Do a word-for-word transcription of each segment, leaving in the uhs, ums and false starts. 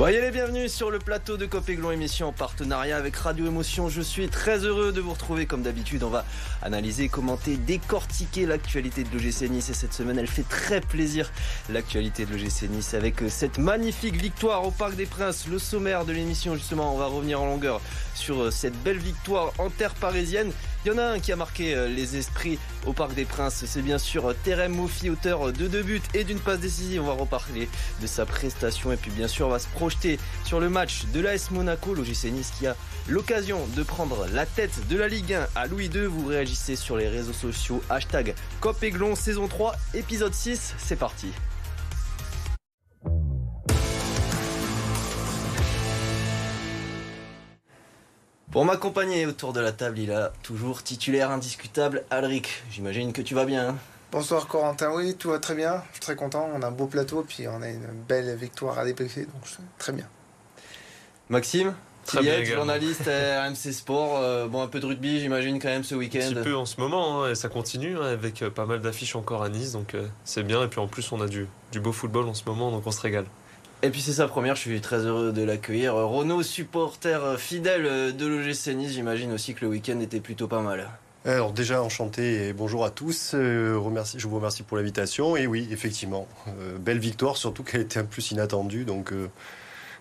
Soyez les bienvenus sur le plateau de Kop Aiglons, émission en partenariat avec Radio Émotion. Je suis très heureux de vous retrouver comme d'habitude. On va analyser, commenter, décortiquer l'actualité de l'O G C Nice. Et cette semaine, elle fait très plaisir, l'actualité de l'O G C Nice, avec cette magnifique victoire au Parc des Princes. Le sommaire de l'émission, justement, on va revenir en longueur sur cette belle victoire en terre parisienne. Il y en a un qui a marqué les esprits au Parc des Princes, c'est bien sûr Terrem Moffi, auteur de deux buts et d'une passe décisive. On va reparler de sa prestation et puis bien sûr on va se projeter sur le match de l'A S Monaco, l'O G C Nice qui a l'occasion de prendre la tête de la Ligue un à Louis deux. Vous réagissez sur les réseaux sociaux, hashtag Kop Aiglons, saison trois, épisode six, c'est parti. Pour m'accompagner autour de la table, il a toujours titulaire indiscutable, Alric. J'imagine que tu vas bien. Hein, bonsoir Corentin, oui, tout va très bien. Je suis très content, on a un beau plateau, puis on a une belle victoire à dépêcher, donc je suis très bien. Maxime, très bien, journaliste à R M C Sport. Euh, bon, un peu de rugby, j'imagine, quand même, ce week-end. Un petit peu en ce moment, hein, et ça continue, hein, avec pas mal d'affiches encore à Nice, donc euh, c'est bien. Et puis en plus, on a du, du beau football en ce moment, donc on se régale. Et puis c'est sa première, je suis très heureux de l'accueillir. Renaud, supporter fidèle de l'O G C Nice, j'imagine aussi que le week-end était plutôt pas mal. Alors déjà, enchanté et bonjour à tous. Euh, remercie, je vous remercie pour l'invitation. Et oui, effectivement, euh, belle victoire, surtout qu'elle était un plus inattendue. Donc euh,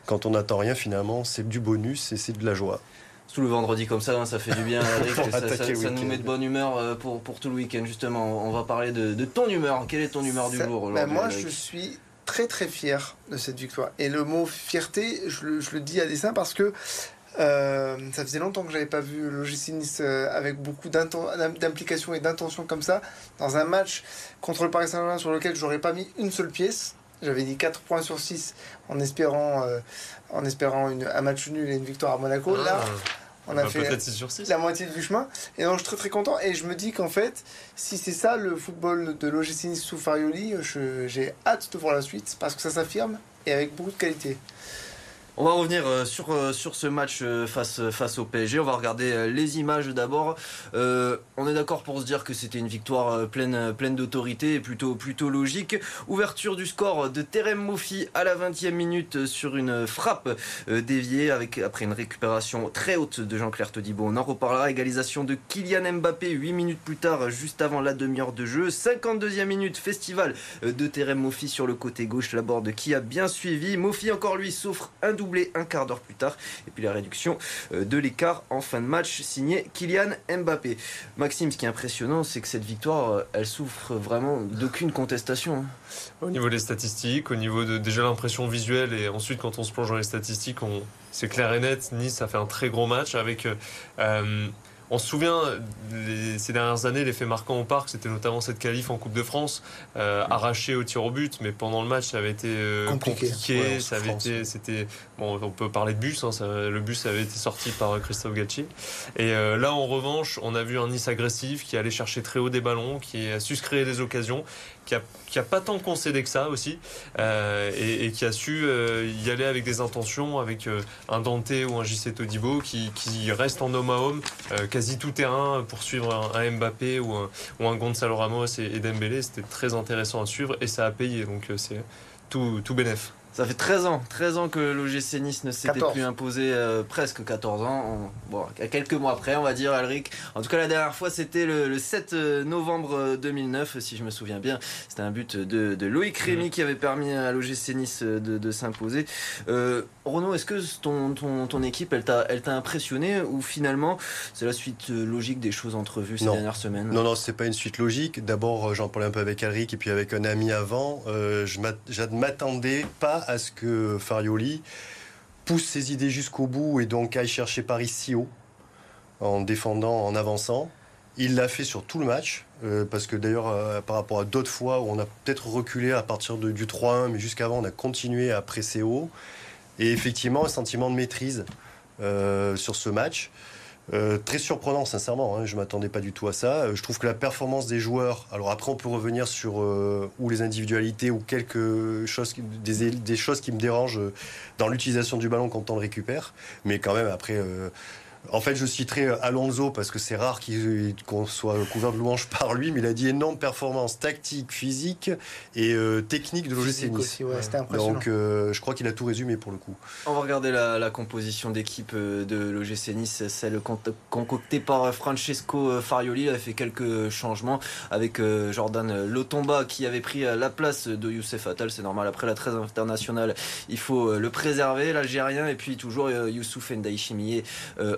quand on n'attend rien, finalement, c'est du bonus et c'est de la joie. Tout le vendredi comme ça, hein, ça fait du bien, Eric, ça, ça, ça nous met de bonne humeur pour, pour tout le week-end. Justement, on va parler de, de ton humeur. Quelle est ton humeur du ça, jour aujourd'hui? Bah moi, Eric, je suis... très très fier de cette victoire, et le mot fierté je le, je le dis à dessein parce que euh, ça faisait longtemps que j'avais pas vu l'O G C Nice avec beaucoup d'implication et d'intention comme ça dans un match contre le Paris Saint-Germain, sur lequel j'aurais pas mis une seule pièce. J'avais dit quatre points sur six en espérant euh, en espérant une, un match nul et une victoire à Monaco. Ah, là on a bah fait la, la moitié du chemin, et donc je suis très très content, et je me dis qu'en fait si c'est ça le football de l'O G C Nice sous Farioli, je, j'ai hâte de voir la suite parce que ça s'affirme et avec beaucoup de qualité. On va revenir sur, sur ce match face, face au P S G. On va regarder les images d'abord. Euh, on est d'accord pour se dire que c'était une victoire pleine, pleine d'autorité et plutôt, plutôt logique. Ouverture du score de Terrem Moffi à la vingtième minute sur une frappe déviée avec, après une récupération très haute de Jean-Clair Todibo. On en reparlera. Égalisation de Kylian Mbappé huit minutes plus tard, juste avant la demi-heure de jeu. cinquante-deuxième minute, festival de Terrem Moffi sur le côté gauche. Laborde qui a bien suivi. Moffi encore lui s'offre un double un quart d'heure plus tard, et puis la réduction de l'écart en fin de match signé Kylian Mbappé. Maxime, ce qui est impressionnant, c'est que cette victoire, elle souffre vraiment d'aucune contestation. Au niveau des statistiques, au niveau de déjà l'impression visuelle, et ensuite quand on se plonge dans les statistiques, on, c'est clair et net, Nice a fait un très gros match avec... Euh, on se souvient, les, ces dernières années, l'effet marquant au Parc, c'était notamment cette qualif en Coupe de France, euh, mmh. arrachée au tir au but, mais pendant le match, ça avait été euh, compliqué. compliqué ouais, ça avait été, c'était, bon, on peut parler de bus, hein, ça, le bus avait été sorti par Christophe Galtier. Et euh, là, en revanche, on a vu un Nice agressif qui allait chercher très haut des ballons, qui a su se créer des occasions, qui a, qui a pas tant concédé que ça aussi, euh, et, et qui a su euh, y aller avec des intentions, avec euh, un Dante ou un J C Todibo qui, qui reste en homme à homme, euh, quasi tout terrain, pour suivre un, un Mbappé ou un, ou un Gonzalo Ramos et, et Dembélé. C'était très intéressant à suivre et ça a payé, donc euh, c'est tout, tout bénef. Ça fait treize ans, treize ans que l'O G C Nice ne s'était quatorze plus imposé, euh, presque quatorze ans, on, bon, quelques mois après on va dire, Alric. En tout cas la dernière fois c'était le, le sept novembre deux mille neuf si je me souviens bien, c'était un but de, de Loïc Rémy mmh. qui avait permis à l'O G C Nice de, de s'imposer. Euh, Renaud, est-ce que ton, ton, ton équipe elle t'a, elle t'a impressionné, ou finalement c'est la suite logique des choses entrevues ces non. dernières semaines? Non, non, c'est pas une suite logique. D'abord j'en parlais un peu avec Alric et puis avec un ami avant, euh, je ne m'attendais pas à ce que Farioli pousse ses idées jusqu'au bout et donc aille chercher Paris si haut en défendant, en avançant. Il l'a fait sur tout le match, euh, parce que d'ailleurs euh, par rapport à d'autres fois où on a peut-être reculé à partir de, du trois un, mais jusqu'avant on a continué à presser haut, et effectivement un sentiment de maîtrise euh, sur ce match. Euh, très surprenant, sincèrement, hein, je ne m'attendais pas du tout à ça. Euh, je trouve que la performance des joueurs, alors après on peut revenir sur euh, ou les individualités ou quelque chose, des, des choses qui me dérangent euh, dans l'utilisation du ballon quand on le récupère, mais quand même après euh, En fait, je citerai Alonso parce que c'est rare qu'il, qu'on soit couvert de louanges par lui, mais il a dit énorme performance tactique, physique et euh, technique de l'O G C Nice. Aussi, ouais, c'était impressionnant. Donc, euh, je crois qu'il a tout résumé pour le coup. On va regarder la, la composition d'équipe de l'O G C Nice, celle concoctée par Francesco Farioli. Il a fait quelques changements avec Jordan Lotomba qui avait pris la place de Youssef Atal. C'est normal, après la trêve internationale, il faut le préserver, l'Algérien, et puis toujours Youssouf Ndayishimiye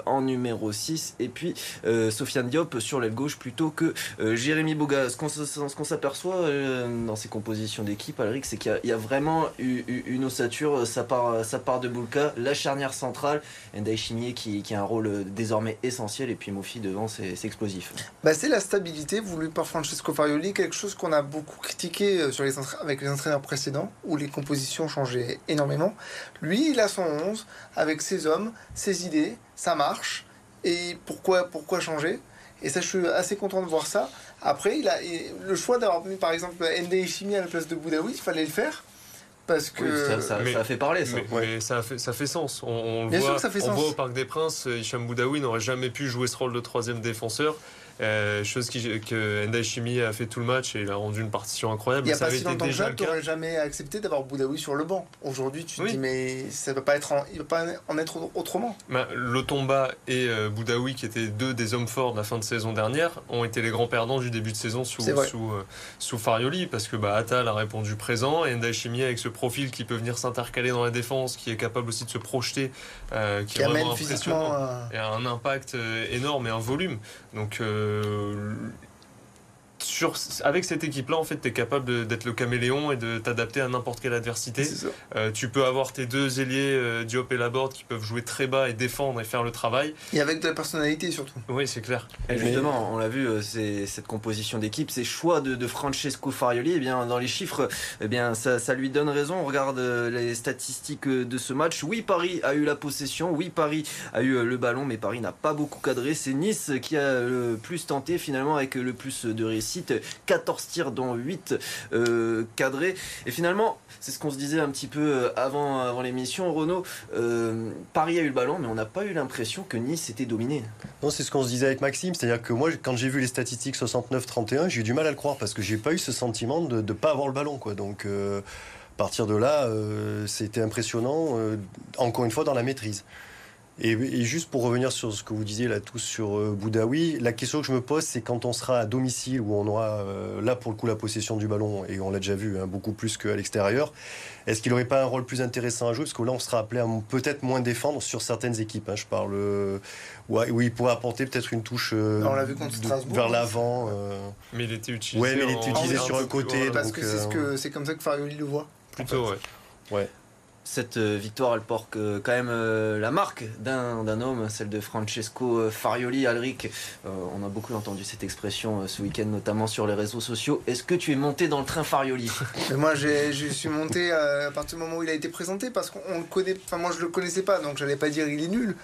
en numéro six, et puis euh, Sofiane Diop sur l'aile gauche plutôt que euh, Jérémy Boga. Ce qu'on, ce qu'on s'aperçoit euh, dans ces compositions d'équipe, Alric, c'est qu'il y a, il y a vraiment eu, eu, une ossature. Ça part, ça part de Boulka, la charnière centrale, Ndayishimiye qui, qui a un rôle désormais essentiel, et puis Moffi devant, c'est, c'est explosif. Bah, c'est la stabilité voulue par Francesco Farioli, quelque chose qu'on a beaucoup critiqué sur les entra- avec les entraîneurs précédents où les compositions changeaient énormément. Lui, il a son onze avec ses hommes, ses idées, ça marche, et pourquoi, pourquoi changer? Et ça, je suis assez content de voir ça. Après, il a il, le choix d'avoir mis par exemple Ndayishimiye à la place de Boudaoui, il fallait le faire. Parce que oui, ça, ça, mais, ça a fait parler ça. Mais, ouais. mais ça, a fait, ça fait sens. On, on, le voit, fait on sens. voit au Parc des Princes, Hicham Boudaoui n'aurait jamais pu jouer ce rôle de troisième défenseur. Euh, chose qui, que Ndayishimiye a fait tout le match et il a rendu une partition incroyable. Il n'y a ça pas si longtemps que ça, tu n'aurais jamais accepté d'avoir Boudaoui sur le banc. Aujourd'hui, tu oui. te dis, mais ça ne peut pas être en, il peut pas en être autrement. Bah, Lotomba et euh, Boudaoui, qui étaient deux des hommes forts de la fin de saison dernière, ont été les grands perdants du début de saison sous, sous, euh, sous Farioli, parce que bah, Atal a répondu présent, et Ndayishimiye, avec ce profil qui peut venir s'intercaler dans la défense, qui est capable aussi de se projeter, euh, qui, qui est vraiment impressionnant, euh... et a un impact énorme et un volume. Donc, euh, Sur, avec cette équipe-là, en fait, tu es capable de, d'être le caméléon et de t'adapter à n'importe quelle adversité. Euh, tu peux avoir tes deux ailiers, euh, Diop et Laborde, qui peuvent jouer très bas et défendre et faire le travail. Et avec de la personnalité, surtout. Oui, c'est clair. Et justement, on l'a vu, c'est, cette composition d'équipe, ces choix de, de Francesco Farioli, eh bien, dans les chiffres, eh bien, ça, ça lui donne raison. On regarde les statistiques de ce match. Oui, Paris a eu la possession. Oui, Paris a eu le ballon, mais Paris n'a pas beaucoup cadré. C'est Nice qui a le plus tenté, finalement, avec le plus de réussite. quatorze tirs dont huit euh, cadrés, et finalement c'est ce qu'on se disait un petit peu avant, avant l'émission, Renaud. euh, Paris a eu le ballon, mais on n'a pas eu l'impression que Nice était dominé. Non, c'est ce qu'on se disait avec Maxime, c'est-à-dire que moi, quand j'ai vu les statistiques soixante-neuf trente et un, j'ai eu du mal à le croire, parce que j'ai pas eu ce sentiment de ne pas avoir le ballon, quoi. Donc euh, à partir de là, euh, c'était impressionnant, euh, encore une fois dans la maîtrise. Et, et juste pour revenir sur ce que vous disiez là tous sur euh, Boudaoui, la question que je me pose, c'est quand on sera à domicile, où on aura euh, là pour le coup la possession du ballon, et on l'a déjà vu, hein, beaucoup plus qu'à l'extérieur, est-ce qu'il n'aurait pas un rôle plus intéressant à jouer? Parce que là on sera appelé à peut-être moins défendre sur certaines équipes, hein, je parle, euh, où il pourrait apporter peut-être une touche euh, on l'a vu contre Strasbourg, vers l'avant. Euh... Mais il était utilisé, ouais, mais il était utilisé sur un côté. Voilà, parce donc, que, c'est ce que c'est comme ça que Farioli le voit. Plutôt, en fait. ouais. ouais. Cette victoire, elle porte quand même la marque d'un, d'un homme, celle de Francesco Farioli. Alric, euh, on a beaucoup entendu cette expression ce week-end, notamment sur les réseaux sociaux. Est-ce que tu es monté dans le train Farioli? Moi, j'ai, je suis monté à partir du moment où il a été présenté, parce qu'on le connaît. Enfin, moi, je le connaissais pas, donc j'allais pas dire il est nul.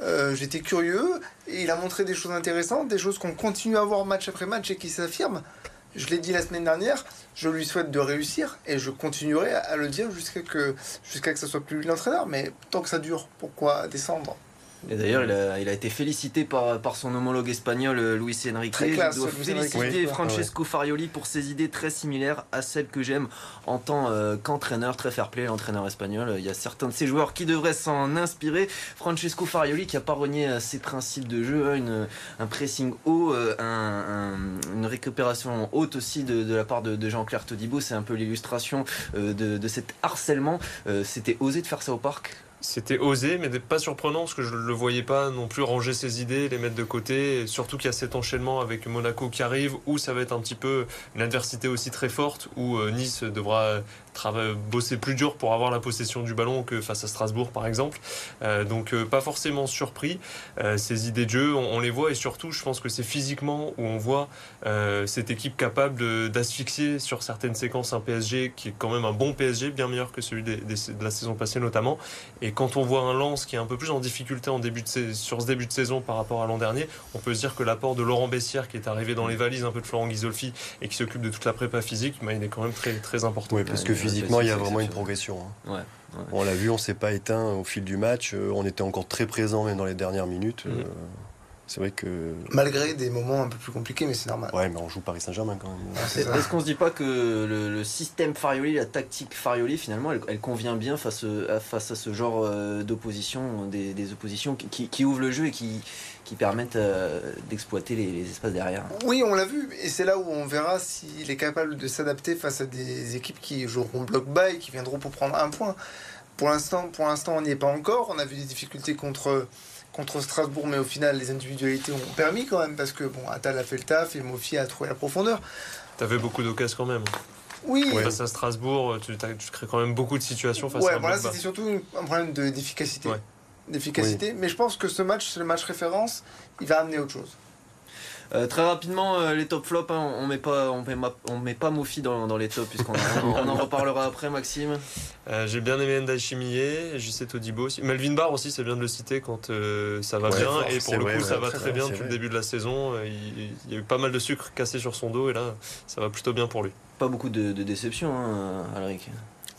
Euh, j'étais curieux, et il a montré des choses intéressantes, des choses qu'on continue à voir match après match et qui s'affirment. Je l'ai dit la semaine dernière, je lui souhaite de réussir et je continuerai à le dire jusqu'à que, jusqu'à que ça soit plus l'entraîneur. Mais tant que ça dure, pourquoi descendre? Et d'ailleurs, il a, il a été félicité par, par son homologue espagnol Luis Enrique. Très classe, je dois Luis féliciter Enrique. Francesco Farioli pour ses idées très similaires à celles que j'aime en tant euh, qu'entraîneur, très fair-play, l'entraîneur espagnol. Il y a certains de ses joueurs qui devraient s'en inspirer. Francesco Farioli qui n'a pas renié ses principes de jeu, hein, une, un pressing haut, un, un, une récupération haute aussi de, de la part de, de Jean-Clair Todibo. C'est un peu l'illustration euh, de, de cet harcèlement. Euh, c'était osé de faire ça au parc. C'était osé, mais pas surprenant, parce que je ne le voyais pas non plus ranger ses idées, les mettre de côté, et surtout qu'il y a cet enchaînement avec Monaco qui arrive, où ça va être un petit peu une adversité aussi très forte, où Nice devra travailler, bosser plus dur pour avoir la possession du ballon que face à Strasbourg par exemple. Euh, donc euh, pas forcément surpris, euh, ces idées de jeu, on, on les voit, et surtout je pense que c'est physiquement où on voit euh, cette équipe capable de, d'asphyxier sur certaines séquences un P S G qui est quand même un bon P S G, bien meilleur que celui des, des, de la saison passée notamment, et quand on voit un Lens qui est un peu plus en difficulté en début de saison, sur ce début de saison par rapport à l'an dernier, on peut se dire que l'apport de Laurent Bessière, qui est arrivé dans les valises un peu de Florent Ghisolfi et qui s'occupe de toute la prépa physique, bah, il est quand même très, très important. Oui, parce que physiquement, il y a vraiment une progression. Hein. Ouais. Ouais. On l'a vu, on ne s'est pas éteint au fil du match. On était encore très présent même dans les dernières minutes. Mmh. C'est vrai que... malgré des moments un peu plus compliqués, mais c'est normal. Ouais, mais on joue Paris Saint-Germain quand même. Ah, est-ce qu'on se dit pas que le, le système Farioli, la tactique Farioli, finalement, elle, elle convient bien face, à, face à ce genre d'opposition, des, des oppositions qui, qui, qui ouvrent le jeu et qui, qui permettent euh, d'exploiter les, les espaces derrière? Oui, on l'a vu, et c'est là où on verra s'il est capable de s'adapter face à des équipes qui joueront bloc-bas et qui viendront pour prendre un point. Pour l'instant, pour l'instant, on n'y est pas encore. On a vu des difficultés contre... contre Strasbourg, mais au final, les individualités ont permis quand même, parce que bon, Atal a fait le taf et Moffi a trouvé la profondeur. T'avais beaucoup d'occasions quand même. Oui. Ouais. Face à Strasbourg, tu, tu crées quand même beaucoup de situations face ouais, à. Ouais, voilà, c'était surtout un problème de, d'efficacité. Ouais. D'efficacité. Oui. Mais je pense que ce match, c'est le match référence, il va amener autre chose. Euh, très rapidement, euh, les top flops, hein, on met pas, on met, on met pas Moffi dans, dans les tops, puisqu'on on en reparlera après, Maxime. Euh, j'ai bien aimé Ndayishimiye, Youssouf Todibo aussi. Melvin Barre aussi, c'est bien de le citer quand euh, ça va ouais, bien. Fort, et pour le vrai, coup, ouais, ça va très, très bien depuis le début de la saison. Il, il y a eu pas mal de sucre cassé sur son dos et là, ça va plutôt bien pour lui. Pas beaucoup de, de déceptions, hein, Alric.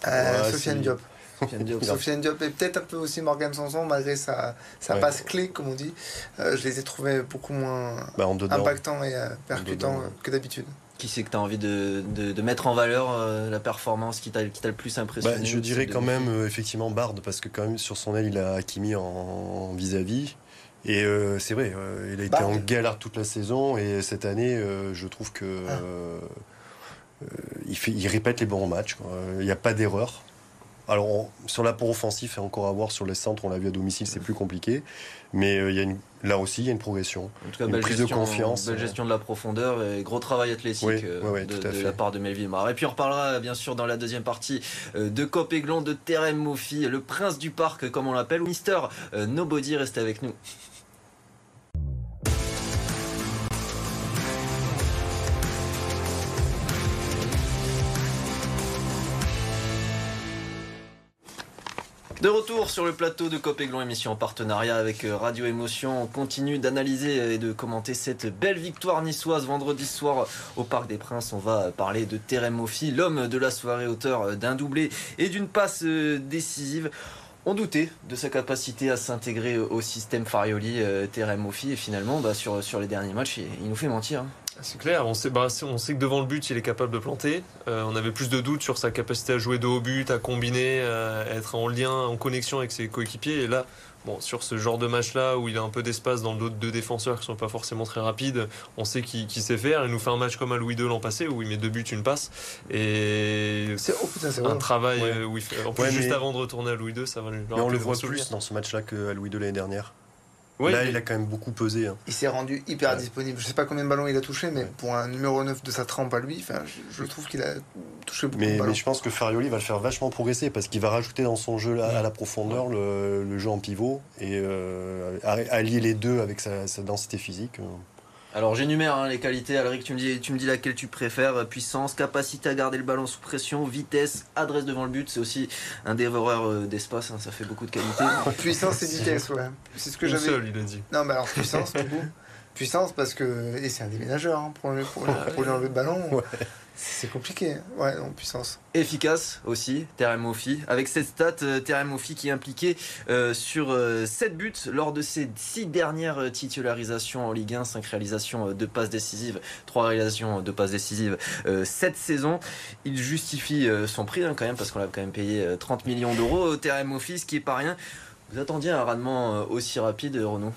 Euh, ouais, Sofiane Diop. Sofiane Diop. Sofiane Diop et peut-être un peu aussi Morgan Sanson, malgré sa, sa ouais. passe clé, comme on dit. Euh, je les ai trouvés beaucoup moins bah, impactants et euh, percutants euh, que d'habitude. Qui c'est que tu as envie de, de, de mettre en valeur euh, la performance qui t'a, qui t'a le plus impressionné? bah, Je dirais quand même euh, effectivement Barde, parce que quand même sur son aile il a Hakimi en, en vis-à-vis. Et euh, c'est vrai, euh, il a Barde. été en galère toute la saison et cette année euh, je trouve que euh, ah. euh, il, fait, il répète les bons matchs, quoi. Il n'y a pas d'erreur. Alors, on, sur l'apport offensif, et encore à voir sur les centres, on l'a vu à domicile, c'est plus compliqué. Mais euh, y a une, là aussi, il y a une progression, en tout cas, une prise gestion, de confiance. Belle gestion de la profondeur et gros travail athlétique oui, euh, oui, de, de la part de Melvin Barre. Et puis, on reparlera bien sûr dans la deuxième partie euh, de Kop Aiglons, de Terrem Moffi, le prince du parc, comme on l'appelle, ou Mister euh, Nobody. Restez avec nous. De retour sur le plateau de Kop Aiglons, émission en partenariat avec Radio Émotion. On continue d'analyser et de commenter cette belle victoire niçoise vendredi soir au Parc des Princes. On va parler de Terrem Moffi, l'homme de la soirée, auteur d'un doublé et d'une passe décisive. On doutait de sa capacité à s'intégrer au système Farioli, Terrem Moffi, et finalement bah, sur, sur les derniers matchs, il nous fait mentir. C'est clair, on sait, bah, on sait que devant le but il est capable de planter, euh, on avait plus de doutes sur sa capacité à jouer de haut but, à combiner, à être en lien, en connexion avec ses coéquipiers, et là, bon, sur ce genre de match là où il a un peu d'espace dans le dos de deux défenseurs qui sont pas forcément très rapides, on sait qu'il, qu'il sait faire. Il nous fait un match comme à Louis deux l'an passé où il met deux buts, une passe, et c'est, oh putain, c'est un vrai travail ouais. où il fait, en plus ouais, mais... juste avant de retourner à Louis deux, ça va lui... Mais on le voit plus dans ce match là qu'à Louis deux l'année dernière. Oui, là, il a quand même beaucoup pesé. Hein. Il s'est rendu hyper ouais. disponible. Je ne sais pas combien de ballons il a touché, mais ouais. pour un numéro neuf de sa trempe à lui, je, je trouve qu'il a touché beaucoup mais, de ballons. Mais je pense que Farioli va le faire vachement progresser, parce qu'il va rajouter dans son jeu là, ouais. à la profondeur le, le jeu en pivot et euh, allier les deux avec sa, sa densité physique. Alors j'énumère hein, les qualités. Alric, tu me dis, tu me dis laquelle tu préfères. Puissance, capacité à garder le ballon sous pression, vitesse, adresse devant le but. C'est aussi un dévoreur d'espace, hein, ça fait beaucoup de qualités. Puissance et vitesse, ouais. C'est ce que Une j'avais. Seul, il a dit. Non, mais alors puissance, du coup. Puissance parce que et c'est un déménageur hein, pour, pour, pour, pour lui enlever le ballon. Ouais. C'est compliqué, ouais, en puissance. Efficace aussi, Terrem Moffi. Avec cette stat, Terrem Moffi qui est impliqué euh, sur euh, sept buts lors de ses six dernières titularisations en Ligue un, cinq réalisations de passes décisives, trois réalisations de passes décisives euh, cette saison. Il justifie euh, son prix hein, quand même, parce qu'on l'a quand même payé euh, trente millions d'euros, Terrem Moffi, ce qui n'est pas rien. Vous attendiez un rendement aussi rapide, Renaud ?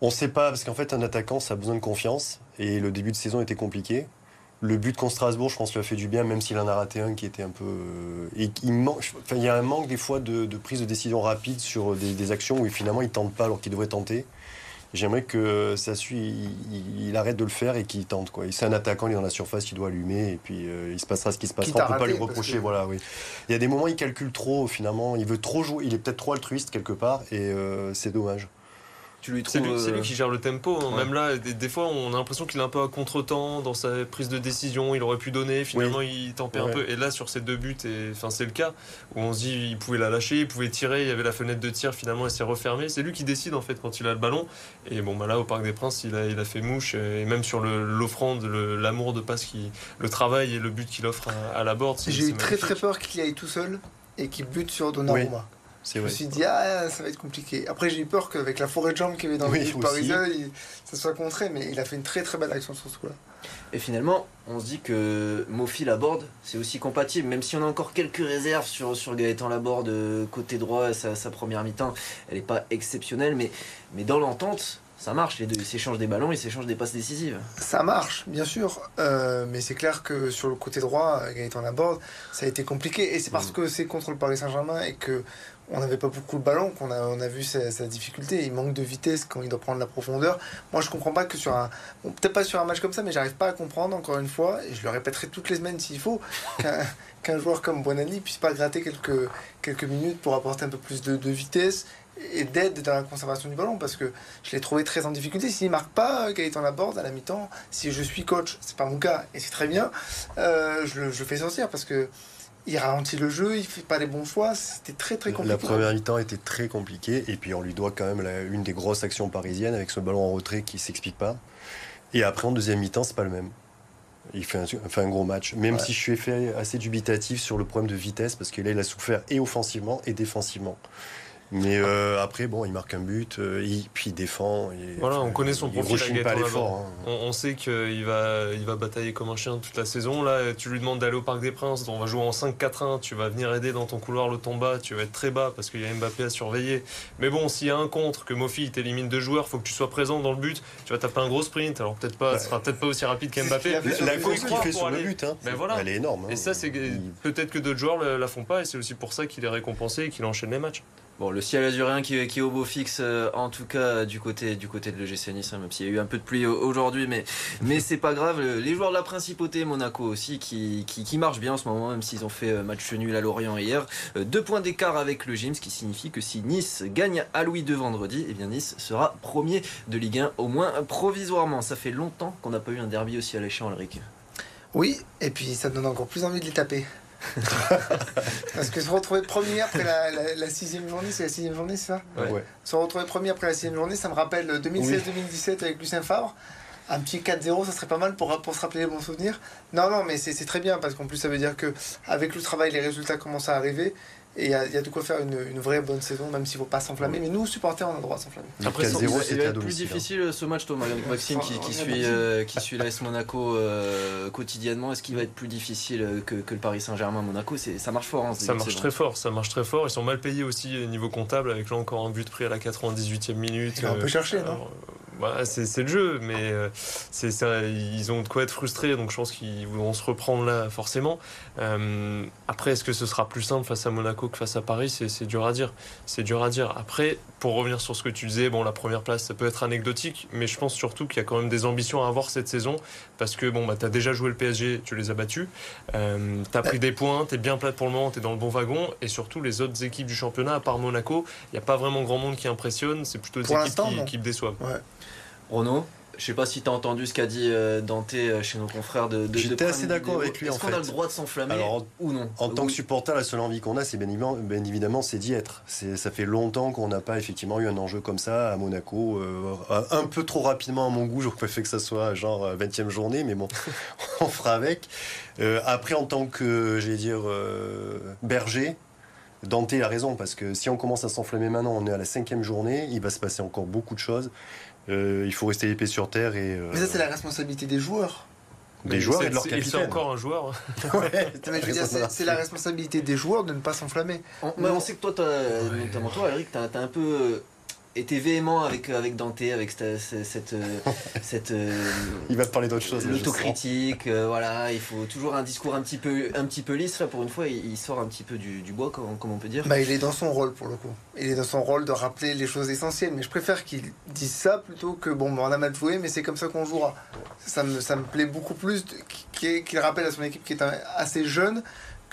On ne sait pas, parce qu'en fait, un attaquant, ça a besoin de confiance, et le début de saison était compliqué. Le but contre Strasbourg, je pense, lui a fait du bien, même s'il en a raté un qui était un peu... Et il, man... enfin, il y a un manque des fois de, de prise de décision rapide sur des, des actions où finalement il ne tente pas alors qu'il devrait tenter. J'aimerais que ça suit, il, il arrête de le faire et qu'il tente, quoi. C'est un attaquant, il est dans la surface, il doit allumer et puis euh, il se passera ce qui se passera. On ne peut pas lui reprocher. Que... Voilà, oui. Il y a des moments où il calcule trop, finalement. Il veut trop jouer. Il est peut-être trop altruiste quelque part et euh, c'est dommage. Tu lui trouves... C'est lui, c'est lui qui gère le tempo. Hein. Ouais. Même là, des, des fois, on a l'impression qu'il est un peu à contre-temps dans sa prise de décision. Il aurait pu donner, finalement, oui. il tempère ouais. un peu. Et là, sur ces deux buts, et, enfin, c'est le cas où on se dit il pouvait la lâcher, il pouvait tirer. Il y avait la fenêtre de tir, finalement, elle s'est refermée. C'est lui qui décide, en fait, quand il a le ballon. Et bon, bah, là, au Parc des Princes, il a, il a fait mouche. Et même sur le, l'offrande, le, l'amour de passe, qui, le travail et le but qu'il offre à, à Laborde. J'ai eu magnifique. très, très peur qu'il y aille tout seul et qu'il bute sur Donnarumma. Oui. C'est je me suis dit, ah, ça va être compliqué. Après, j'ai eu peur qu'avec la forêt de jambes qu'il y avait dans oui, le milieu parisien, il, ça soit contré, mais il a fait une très très belle action sur ce coup-là. Et finalement, on se dit que Moffi Laborde, c'est aussi compatible, même si on a encore quelques réserves sur, sur Gaëtan Laborde, côté droit, sa, sa première mi-temps, elle n'est pas exceptionnelle, mais, mais dans l'entente, ça marche, les deux, ils s'échangent des ballons, ils s'échangent des passes décisives. Ça marche, bien sûr, euh, mais c'est clair que sur le côté droit, Gaëtan Laborde, ça a été compliqué, et c'est parce mmh. que c'est contre le Paris Saint-Germain et que on n'avait pas beaucoup le ballon, qu'on a, on a vu sa, sa difficulté. Il manque de vitesse quand il doit prendre la profondeur. Moi, je comprends pas que sur un... Bon, peut-être pas sur un match comme ça, mais j'arrive pas à comprendre, encore une fois, et je le répéterai toutes les semaines s'il faut, qu'un, qu'un joueur comme Buonanni puisse pas gratter quelques, quelques minutes pour apporter un peu plus de, de vitesse et d'aide dans la conservation du ballon, parce que je l'ai trouvé très en difficulté. S'il ne marque pas Gaëtan Laborde à la mi-temps, si je suis coach, c'est pas mon cas, et c'est très bien, euh, je, le, je le fais sortir, parce que il ralentit le jeu, il fait pas les bons choix, c'était très très compliqué. La première mi-temps était très compliquée, et puis on lui doit quand même la, une des grosses actions parisiennes avec ce ballon en retrait qui s'explique pas. Et après en deuxième mi-temps, c'est pas le même. Il fait un, fait un gros match, même ouais. si je suis fait assez dubitatif sur le problème de vitesse, parce que là il a souffert et offensivement et défensivement. Mais euh, après, bon, il marque un but, euh, il, puis il défend. Il, voilà, on connaît son profil. Il ne pas l'effort. Hein. On, on sait qu'il va, il va batailler comme un chien toute la saison. Là, tu lui demandes d'aller au Parc des Princes, on va jouer en cinq quatre un, tu vas venir aider dans ton couloir Lotomba, tu vas être très bas parce qu'il y a Mbappé à surveiller. Mais bon, s'il y a un contre, que Moffi t'élimine deux joueurs, il faut que tu sois présent dans le but. Tu vas taper un gros sprint, alors peut-être pas, bah, sera peut-être pas aussi rapide qu'Mbappé. La course qu'il fait sur aller. le but, hein, ben voilà. elle est énorme. Hein. Et ça, c'est peut-être que d'autres joueurs la, la font pas, et c'est aussi pour ça qu'il est récompensé et qu'il enchaîne les matchs. Bon, le ciel azurien qui, qui est au beau fixe, euh, en tout cas du côté, du côté de l'O G C Nice, hein, même s'il y a eu un peu de pluie aujourd'hui, mais, mais c'est pas grave. Les joueurs de la Principauté, Monaco aussi, qui, qui, qui marchent bien en ce moment, même s'ils ont fait match nul à Lorient hier. Euh, deux points d'écart avec le G I M, ce qui signifie que si Nice gagne à Louis deux vendredi, eh bien Nice sera premier de Ligue un, au moins provisoirement. Ça fait longtemps qu'on n'a pas eu un derby aussi alléchant, Alric. Oui, et puis ça donne encore plus envie de les taper. Parce que se retrouver premier après la, la, la sixième journée, c'est la sixième journée, c'est ça ? Ouais. Se retrouver premier après la sixième journée, ça me rappelle deux mille seize deux mille dix-sept oui. avec Lucien Favre. Un petit quatre zéro, ça serait pas mal pour, pour se rappeler les bons souvenirs. Non, non, mais c'est, c'est très bien parce qu'en plus, ça veut dire qu'avec le travail, les résultats commencent à arriver. Et il y, y a de quoi faire une, une vraie bonne saison, même s'il ne faut pas s'enflammer. Oui. Mais nous, supporters, on a le droit à s'enflammer. Après, c'est plus domicile. difficile ce match, Thomas. Maxime qui, qui suit, euh, qui suit l'A S Monaco euh, quotidiennement. Est-ce qu'il va être plus difficile que, que le Paris Saint-Germain-Monaco ? C'est, ça marche fort. Hein, ça marche très fort. Ça marche très fort. Ils sont mal payés aussi niveau comptable, avec là encore un but pris à la quatre-vingt-dix-huitième minute. On peut chercher, non ? Bah, c'est, c'est le jeu, mais euh, c'est ça, ils ont de quoi être frustrés, donc je pense qu'ils vont se reprendre là forcément. Euh, après, est-ce que ce sera plus simple face à Monaco que face à Paris ? c'est, c'est dur à dire. C'est dur à dire. Après, pour revenir sur ce que tu disais, bon, la première place, ça peut être anecdotique, mais je pense surtout qu'il y a quand même des ambitions à avoir cette saison, parce que bon, bah, tu as déjà joué le P S G, tu les as battus, euh, tu as pris des points, tu es bien plat pour le moment, tu es dans le bon wagon, et surtout les autres équipes du championnat, à part Monaco, il n'y a pas vraiment grand monde qui impressionne, c'est plutôt des équipes qui, qui déçoivent. Ouais. Renaud, je ne sais pas si tu as entendu ce qu'a dit Dante chez nos confrères de, de J'étais de assez d'accord des... avec lui. Est-ce en qu'on fait. a le droit de s'enflammer Alors, ou non En oui. tant que supporter, la seule envie qu'on a, c'est bien évidemment, bien évidemment c'est d'y être. C'est, ça fait longtemps qu'on n'a pas effectivement eu un enjeu comme ça à Monaco. Euh, un peu trop rapidement à mon goût, j'aurais préféré que ça soit genre vingtième journée, mais bon, on fera avec. Euh, après, en tant que, j'allais dire, euh, berger, Dante a raison, parce que si on commence à s'enflammer maintenant, on est à la cinquième journée, il va se passer encore beaucoup de choses. Euh, il faut rester les pieds sur terre et. Euh... Mais ça, c'est la responsabilité des joueurs. Des mais joueurs et de leur capitaine. C'est encore un joueur. ouais, mais je veux dire, c'est, c'est la responsabilité des joueurs de ne pas s'enflammer. On, mais on sait que toi, ouais. notamment toi, Eric, t'as, t'as un peu été véhément avec, avec Dante, avec cette. cette, cette il va te parler d'autre chose. L'autocritique, euh, voilà, il faut toujours un discours un petit peu, un petit peu lisse. Là, pour une fois, il, il sort un petit peu du, du bois, comme, comme on peut dire. Bah, il est dans son rôle, pour le coup. Il est dans son rôle de rappeler les choses essentielles. Mais je préfère qu'il dise ça plutôt que, bon, on a mal joué, mais c'est comme ça qu'on jouera. Ça me, ça me plaît beaucoup plus de, qu'il rappelle à son équipe qui est assez jeune,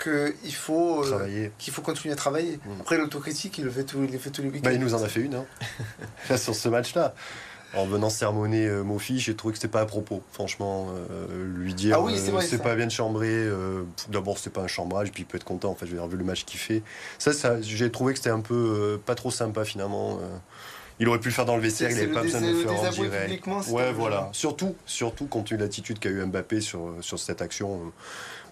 qu'il faut, euh, qu'il faut continuer à travailler. Mmh. Après, l'autocritique, il le fait tous les week-ends. Bah, il nous en a fait une, hein. sur ce match-là. En venant sermonner euh, Moffi, j'ai trouvé que c'était pas à propos. Franchement, euh, lui dire ah oui, c'est, vrai, euh, c'est pas bien de chambrer. Euh, d'abord, c'est pas un chambrage, puis il peut être content. En fait, je veux dire, vu le match qu'il fait. Ça, ça j'ai trouvé que c'était un peu euh, pas trop sympa finalement. Euh, il aurait pu le faire dans le vestiaire, il n'avait pas besoin de le faire en direct. Ouais, voilà. Surtout, surtout compte tenu de l'attitude qu'a eu Mbappé sur sur cette action. Euh,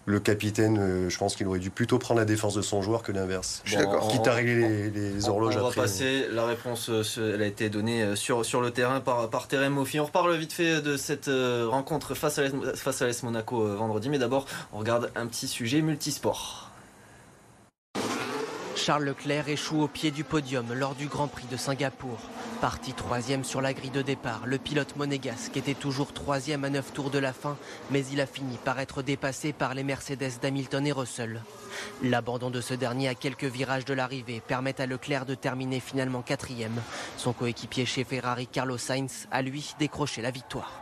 Le capitaine, euh, je pense qu'il aurait dû plutôt prendre la défense de son joueur que l'inverse. Je suis bon, d'accord. Quitte à régler les, les horloges on, on après. On va passer. La réponse, elle a été donnée sur, sur le terrain par, par Terrem Moffi. On reparle vite fait de cette rencontre face à l'A S, face à l'A S Monaco vendredi. Mais d'abord, on regarde un petit sujet multisport. Charles Leclerc échoue au pied du podium lors du Grand Prix de Singapour. Parti troisième sur la grille de départ, le pilote monégasque était toujours troisième à neuf tours de la fin, mais il a fini par être dépassé par les Mercedes d'Hamilton et Russell. L'abandon de ce dernier à quelques virages de l'arrivée permet à Leclerc de terminer finalement quatrième. Son coéquipier chez Ferrari, Carlos Sainz, a lui décroché la victoire.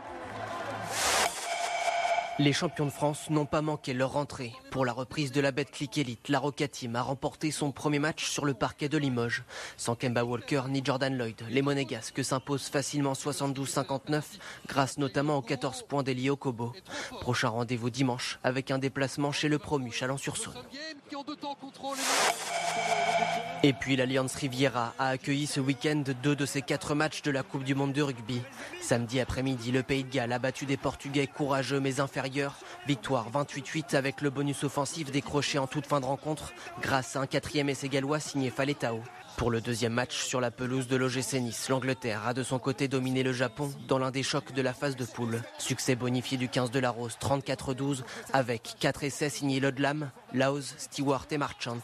Les champions de France n'ont pas manqué leur rentrée. Pour la reprise de la Betclic Elite, la Roca Team a remporté son premier match sur le parquet de Limoges. Sans Kemba Walker ni Jordan Lloyd, les Monégasques s'imposent facilement soixante-douze à cinquante-neuf, grâce notamment aux quatorze points d'Eli Okobo. Prochain rendez-vous dimanche avec un déplacement chez le promu Chalon-sur-Saône. Et puis l'Alliance Riviera a accueilli ce week-end deux de ses quatre matchs de la Coupe du Monde de rugby. Samedi après-midi, le Pays de Galles a battu des Portugais courageux mais inférieurs. Victoire vingt-huit à huit avec le bonus offensif décroché en toute fin de rencontre grâce à un quatrième essai gallois signé Faletao. Pour le deuxième match sur la pelouse de l'O G C Nice, l'Angleterre a de son côté dominé le Japon dans l'un des chocs de la phase de poule. Succès bonifié du quinze de la Rose, trente-quatre à douze, avec quatre essais signés Lodlam, Laos, Stewart et Marchant.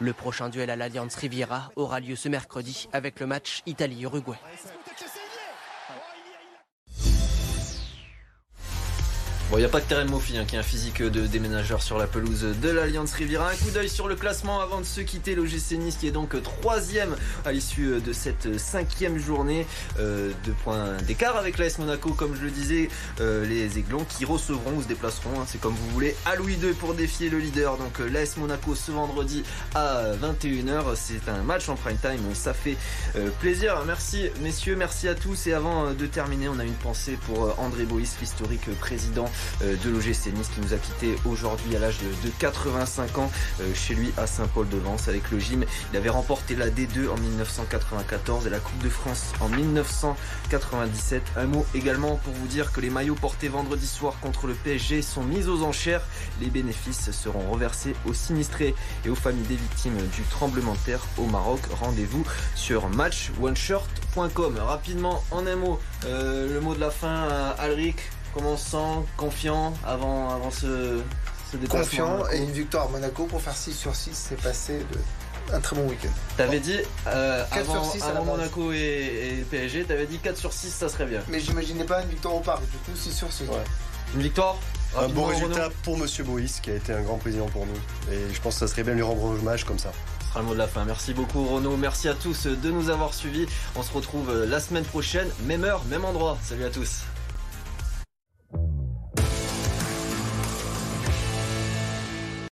Le prochain duel à l'Alliance Riviera aura lieu ce mercredi avec le match Italie-Uruguay. Bon, il n'y a pas que Terrem Moffi hein, qui est un physique de déménageur sur la pelouse de l'Alliance Riviera. Un coup d'œil sur le classement avant de se quitter. L'O G C Nice qui est donc troisième à l'issue de cette cinquième journée. Euh, deux points d'écart avec l'A S Monaco, comme je le disais. Euh, les Aiglons qui recevront ou se déplaceront, hein, c'est comme vous voulez, à Louis deux pour défier le leader. Donc l'A S Monaco ce vendredi à vingt et une heures. C'est un match en prime time, ça fait euh, plaisir. Merci messieurs, merci à tous. Et avant de terminer, on a une pensée pour André Boïs, l'historique président de l'O G C Nice qui nous a quitté aujourd'hui à l'âge de quatre-vingt-cinq ans chez lui à Saint-Paul-de-Vence avec le Gym. Il avait remporté la D deux en mille neuf cent quatre-vingt-quatorze et la Coupe de France en mille neuf cent quatre-vingt-dix-sept. Un mot également pour vous dire que les maillots portés vendredi soir contre le P S G sont mis aux enchères. Les bénéfices seront reversés aux sinistrés et aux familles des victimes du tremblement de terre au Maroc. Rendez-vous sur match one shirt point com. Rapidement, en un mot, euh, le mot de la fin à Alric. Comment on se sent, confiant avant, avant ce, ce déplacement? Confiant et une victoire à Monaco pour faire six sur six, c'est passé de... un très bon week-end. T'avais bon. dit euh, quatre avant, sur six avant Monaco et, et le P S G, t'avais dit quatre sur six, ça serait bien. Mais j'imaginais pas une victoire au Parc, du coup six sur six. Ouais. Une victoire. Un bon résultat Renaud. Pour Monsieur Boïs qui a été un grand président pour nous. Et je pense que ça serait bien de lui rendre hommage comme ça. Ce sera le mot de la fin. Merci beaucoup Renaud, merci à tous de nous avoir suivis. On se retrouve la semaine prochaine, même heure, même endroit. Salut à tous.